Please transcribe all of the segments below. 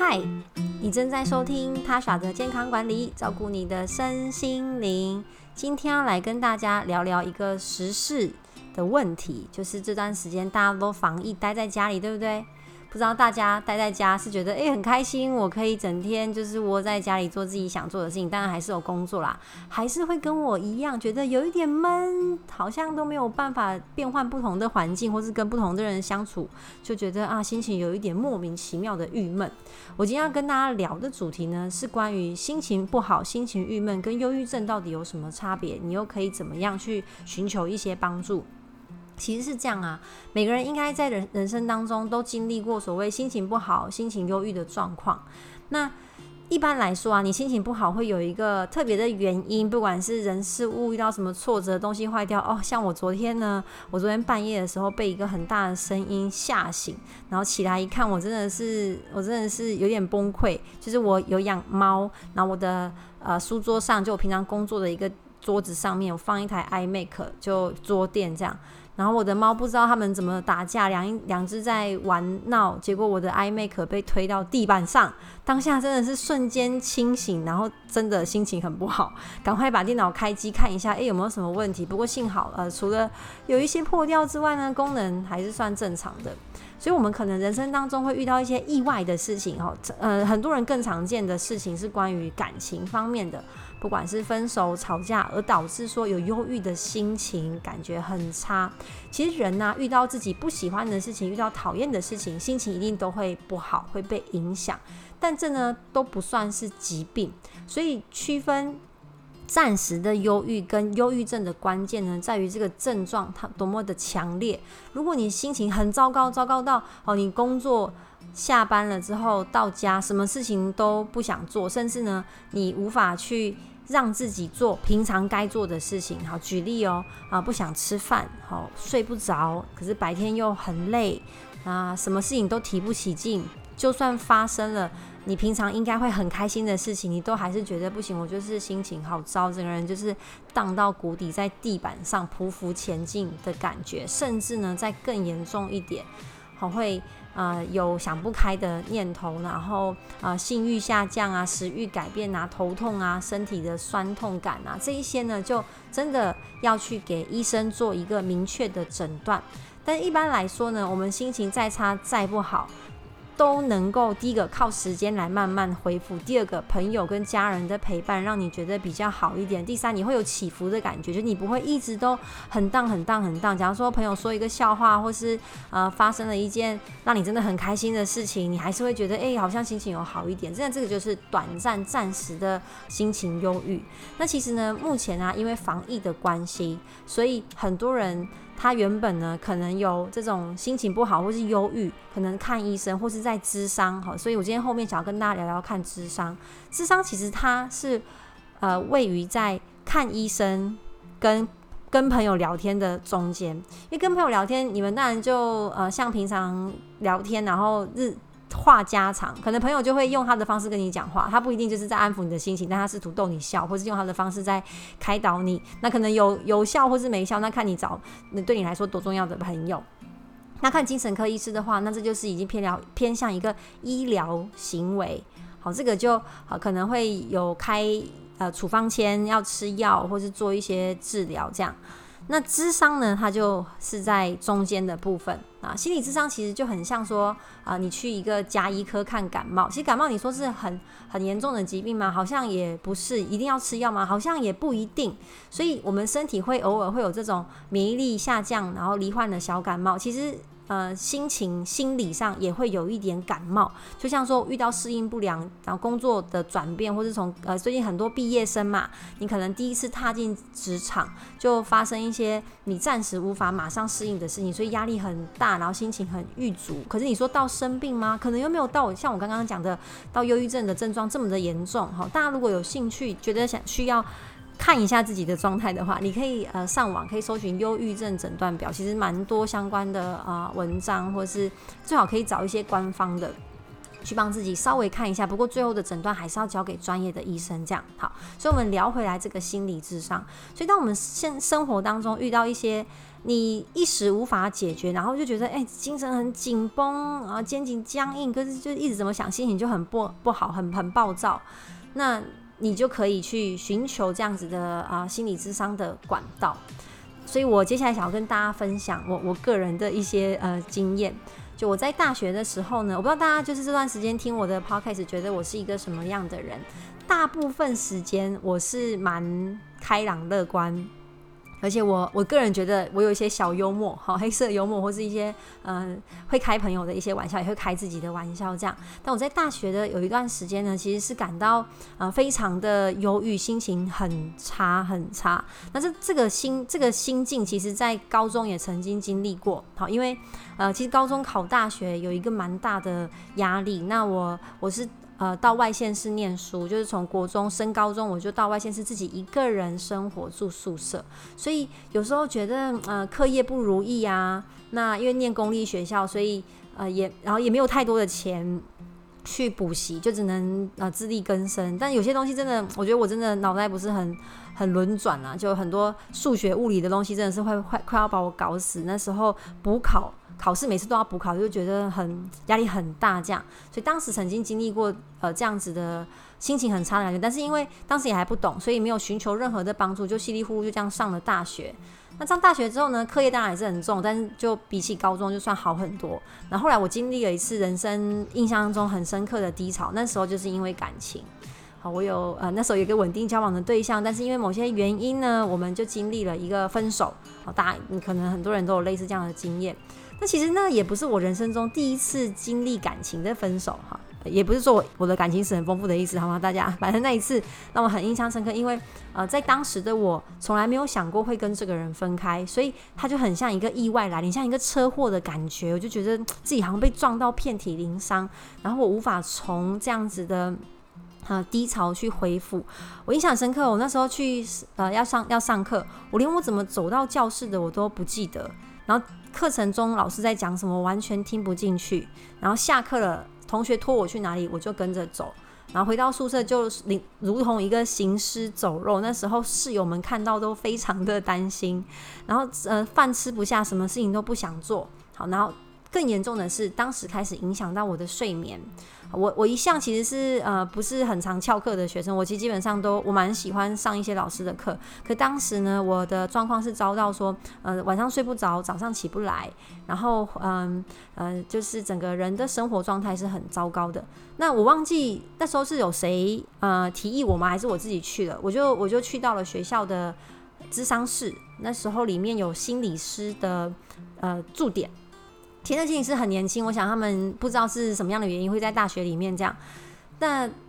嗨，你正在收听 Tasha 的健康管理，照顾你的身心灵。今天要来跟大家聊聊一个时事的问题，就是这段时间大家都防疫待在家里，对不对？不知道大家待在家是觉得很开心，我可以整天就是窝在家里做自己想做的事情，当然还是有工作啦，还是会跟我一样觉得有一点闷，好像都没有办法变换不同的环境，或是跟不同的人相处，就觉得心情有一点莫名其妙的郁闷。我今天要跟大家聊的主题呢，是关于心情不好、心情郁闷跟忧郁症到底有什么差别，你又可以怎么样去寻求一些帮助。其实是这样啊，每个人应该在人生当中都经历过所谓心情不好、心情忧郁的状况。那一般来说你心情不好会有一个特别的原因，不管是人事物遇到什么挫折，东西坏掉像我昨天半夜的时候被一个很大的声音吓醒，然后起来一看，我真的是有点崩溃。就是我有养猫，然后我的书桌上，就我平常工作的一个桌子上面，我放一台 iMac 就桌垫这样。然后我的猫不知道他们怎么打架，两只在玩闹，结果我的 iMac 被推到地板上，当下真的是瞬间清醒，然后真的心情很不好，赶快把电脑开机看一下有没有什么问题。不过幸好除了有一些破掉之外呢，功能还是算正常的。所以我们可能人生当中会遇到一些意外的事情很多人更常见的事情是关于感情方面的，不管是分手、吵架，而导致说有忧郁的心情，感觉很差。其实人遇到自己不喜欢的事情，遇到讨厌的事情，心情一定都会不好，会被影响，但这呢都不算是疾病。所以区分暂时的忧郁跟忧郁症的关键呢，在于这个症状它多么的强烈。如果你心情很糟糕到你工作下班了之后到家什么事情都不想做，甚至呢你无法去让自己做平常该做的事情。好，举例不想吃饭，睡不着，可是白天又很累什么事情都提不起劲。就算发生了你平常应该会很开心的事情，你都还是觉得不行，我就是心情好糟，整个人就是荡到谷底，在地板上匍匐前进的感觉。甚至呢再更严重一点，会有想不开的念头，然后性欲下降啊，食欲改变啊，头痛啊，身体的酸痛感啊，这一些呢就真的要去给医生做一个明确的诊断。但一般来说呢，我们心情再差再不好都能够，第一个靠时间来慢慢恢复，第二个朋友跟家人的陪伴让你觉得比较好一点，第三你会有起伏的感觉，就你不会一直都很荡。假如说朋友说一个笑话，或是发生了一件让你真的很开心的事情，你还是会觉得好像心情有好一点。真的这个就是暂时的心情忧郁。那其实呢目前因为防疫的关系，所以很多人他原本呢可能有这种心情不好或是忧郁，可能看医生或是在咨商。所以我今天后面想要跟大家聊聊看咨商。咨商其实它是位于在看医生跟朋友聊天的中间。因为跟朋友聊天，你们当然就像平常聊天，然后话家常，可能朋友就会用他的方式跟你讲话，他不一定就是在安抚你的心情，但他试图逗你笑，或是用他的方式在开导你。那可能有笑或是没笑，那看你找对你来说多重要的朋友。那看精神科医师的话，那这就是已经偏向一个医疗行为。好，这个就可能会有开处方签，要吃药或是做一些治疗这样。那諮商呢，它就是在中间的部分心理諮商其实就很像说你去一个家医科看感冒，其实感冒你说是很严重的疾病吗？好像也不是。一定要吃药吗？好像也不一定。所以我们身体会偶尔会有这种免疫力下降，然后罹患了小感冒，其实心理上也会有一点感冒。就像说遇到适应不良，然后工作的转变，或是从最近很多毕业生嘛，你可能第一次踏进职场就发生一些你暂时无法马上适应的事情，所以压力很大，然后心情很郁卒。可是你说到生病吗？可能又没有到像我刚刚讲的到忧郁症的症状这么的严重。大家如果有兴趣觉得需要看一下自己的状态的话，你可以上网可以搜寻忧郁症诊断表，其实蛮多相关的文章，或是最好可以找一些官方的去帮自己稍微看一下，不过最后的诊断还是要交给专业的医生这样。好，所以我们聊回来这个心理諮商。所以当我们生活当中遇到一些你一时无法解决，然后就觉得精神很紧绷，然后肩颈僵硬，可是就一直怎么想心情就很不好，很暴躁，那你就可以去寻求这样子的心理咨商的管道。所以我接下来想要跟大家分享我个人的一些经验。就我在大学的时候呢，我不知道大家就是这段时间听我的 podcast 觉得我是一个什么样的人。大部分时间我是蛮开朗乐观，而且我个人觉得我有一些小幽默，黑色幽默，或是一些会开朋友的一些玩笑，也会开自己的玩笑这样。但我在大学的有一段时间呢，其实是感到非常的忧郁，心情很差很差。那这个心境其实在高中也曾经经历过，好，因为其实高中考大学有一个蛮大的压力。那我是到外县市念书，就是从国中升高中，我就到外县市自己一个人生活，住宿舍，所以有时候觉得课业不如意啊。那因为念公立学校，所以然后也没有太多的钱去补习，就只能自力更生。但有些东西真的，我觉得我真的脑袋不是很轮转啦，就很多数学、物理的东西真的是会快要把我搞死。那时候补考试每次都要补考，就觉得压力很大这样。所以当时曾经经历过这样子的心情很差的感觉，但是因为当时也还不懂，所以没有寻求任何的帮助，就稀里糊涂就这样上了大学。那上大学之后呢，课业当然也是很重，但是就比起高中就算好很多。然后后来我经历了一次人生印象中很深刻的低潮，那时候就是因为感情。好，我有那时候有一个稳定交往的对象，但是因为某些原因呢，我们就经历了一个分手。好，大家可能很多人都有类似这样的经验。那其实那也不是我人生中第一次经历感情的分手哈，也不是说我的感情史很丰富的意思，好吗？大家，反正那一次让我很印象深刻，因为在当时的我从来没有想过会跟这个人分开，所以他就很像一个意外来临，像一个车祸的感觉，我就觉得自己好像被撞到遍体鳞伤，然后我无法从这样子的低潮去恢复。我印象深刻，我那时候去要上课，我连我怎么走到教室的我都不记得，然后课程中老师在讲什么完全听不进去，然后下课了同学拖我去哪里我就跟着走，然后回到宿舍就如同一个行尸走肉。那时候室友们看到都非常的担心，然后饭吃不下，什么事情都不想做。好，然后更严重的是当时开始影响到我的睡眠。我一向其实是不是很常翘课的学生，我其实基本上我蛮喜欢上一些老师的课，可当时呢我的状况是遭到说晚上睡不着，早上起不来，然后就是整个人的生活状态是很糟糕的。那我忘记那时候是有谁提议我吗，还是我自己去了，我就去到了学校的咨商室。那时候里面有心理师的驻点，其实那心理师很年轻，我想他们不知道是什么样的原因会在大学里面这样。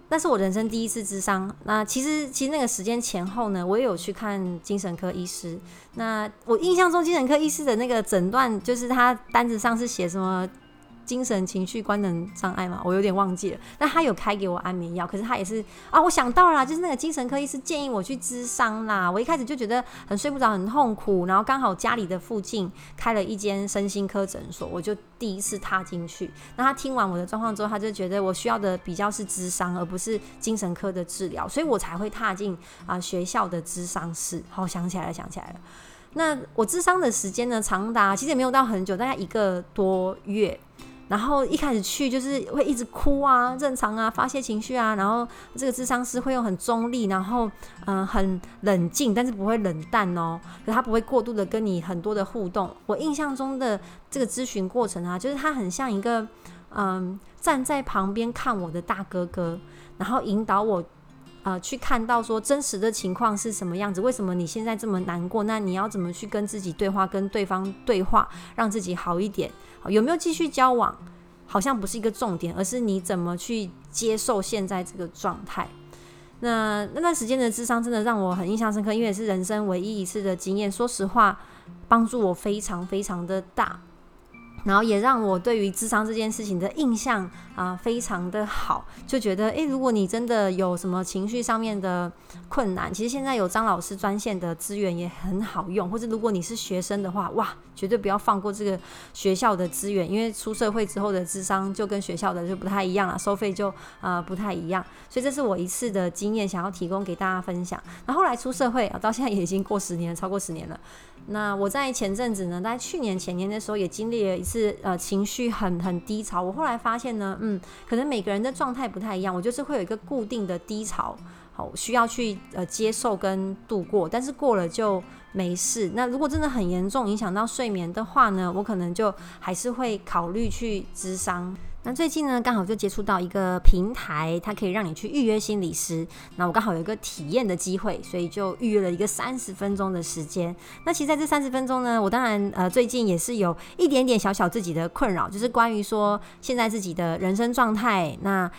那是我人生第一次咨商。那其实那个时间前后呢，我也有去看精神科医师。那我印象中精神科医师的那个诊断，就是他单子上是写什么精神情绪官能障碍嘛，我有点忘记了。那他有开给我安眠药，可是他也是我想到了啦，就是那个精神科医师建议我去咨商啦。我一开始就觉得很睡不着，很痛苦，然后刚好家里的附近开了一间身心科诊所，我就第一次踏进去。那他听完我的状况之后，他就觉得我需要的比较是咨商，而不是精神科的治疗，所以我才会踏进学校的咨商室。好，想起来了。那我咨商的时间呢，长达其实也没有到很久，大概1个多月。然后一开始去就是会一直哭啊，正常啊，发泄情绪啊。然后这个咨商师会用很中立，然后很冷静，但是不会冷淡哦，可是他不会过度的跟你很多的互动。我印象中的这个咨询过程啊，就是他很像一个站在旁边看我的大哥哥，然后引导我去看到说真实的情况是什么样子，为什么你现在这么难过，那你要怎么去跟自己对话，跟对方对话，让自己好一点。有没有继续交往好像不是一个重点，而是你怎么去接受现在这个状态。那段时间的咨商真的让我很印象深刻，因为也是人生唯一一次的经验，说实话帮助我非常非常的大，然后也让我对于咨商这件事情的印象非常的好，就觉得如果你真的有什么情绪上面的困难，其实现在有张老师专线的资源也很好用，或者如果你是学生的话，哇，绝对不要放过这个学校的资源，因为出社会之后的咨商就跟学校的就不太一样了，收费就不太一样，所以这是我一次的经验想要提供给大家分享。那后来出社会到现在也已经过10年了，超过10年了。那我在前阵子呢，在去年前年的时候也经历了一次情绪很低潮。我后来发现呢，可能每个人的状态不太一样，我就是会有一个固定的低潮，好需要去接受跟度过，但是过了就没事。那如果真的很严重影响到睡眠的话呢，我可能就还是会考虑去咨商。那最近呢，刚好就接触到一个平台，它可以让你去预约心理师。那我刚好有一个体验的机会，所以就预约了一个30分钟的时间。那其实在这30分钟呢，我当然最近也是有一点点小小自己的困扰，就是关于说现在自己的人生状态，那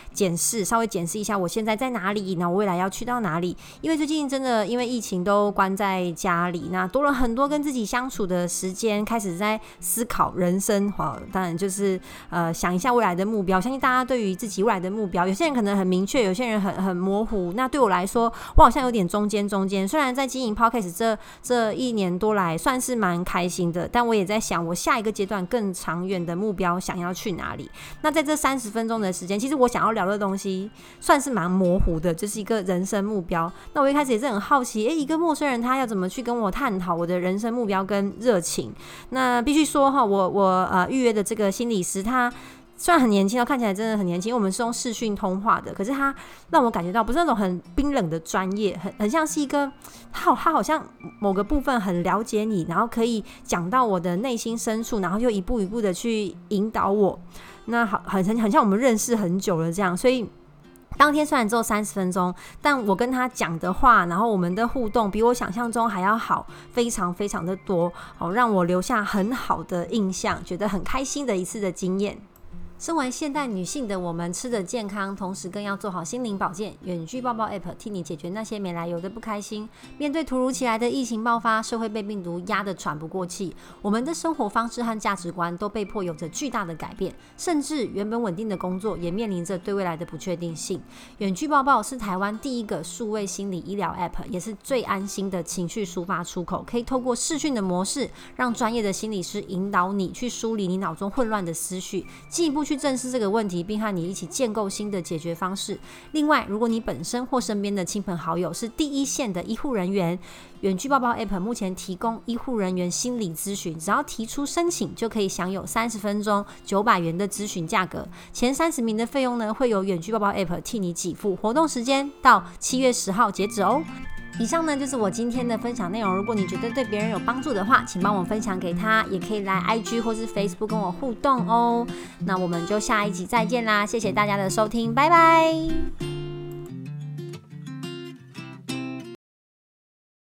稍微检视一下我现在在哪里，那我未来要去到哪里。因为最近真的因为疫情都关在家里，那多了很多跟自己相处的时间，开始在思考人生。当然就是想一下未来的目标，相信大家对于自己未来的目标，有些人可能很明确，有些人很模糊。那对我来说，我好像有点中间。虽然在经营 Podcast 这1年多来算是蛮开心的，但我也在想，我下一个阶段更长远的目标想要去哪里。那在这30分钟的时间，其实我想要聊的东西算是蛮模糊的，就是一个人生目标。那我一开始也是很好奇，一个陌生人他要怎么去跟我探讨我的人生目标跟热情。那必须说我预约的这个心理师，他虽然很年轻看起来真的很年轻，因为我们是用视讯通话的，可是他让我感觉到不是那种很冰冷的专业，很像是一个他好像某个部分很了解你，然后可以讲到我的内心深处，然后又一步一步的去引导我。那很像我们认识很久了这样。所以当天虽然只有30分钟，但我跟他讲的话，然后我们的互动比我想象中还要好，非常非常的多，让我留下很好的印象，觉得很开心的一次的经验。身为现代女性的我们，吃得健康，同时更要做好心灵保健。远距抱抱 App 替你解决那些没来由的不开心。面对突如其来的疫情爆发，社会被病毒压得喘不过气，我们的生活方式和价值观都被迫有着巨大的改变，甚至原本稳定的工作也面临着对未来的不确定性。远距抱抱是台湾第一个数位心理医疗 App， 也是最安心的情绪抒发出口，可以透过视讯的模式，让专业的心理师引导你去梳理你脑中混乱的思绪，进一步去正视这个问题，并和你一起建构新的解决方式。另外，如果你本身或身边的亲朋好友是第一线的医护人员，远距抱抱 App 目前提供医护人员心理咨询，只要提出申请就可以享有30分钟900元的咨询价格，前30名的费用呢会由远距抱抱 App 替你给付，活动时间到7月10号截止哦。以上呢就是我今天的分享内容，如果你觉得对别人有帮助的话，请帮我分享给他，也可以来 IG 或是 Facebook 跟我互动哦。那我们就下一集再见啦，谢谢大家的收听，拜拜。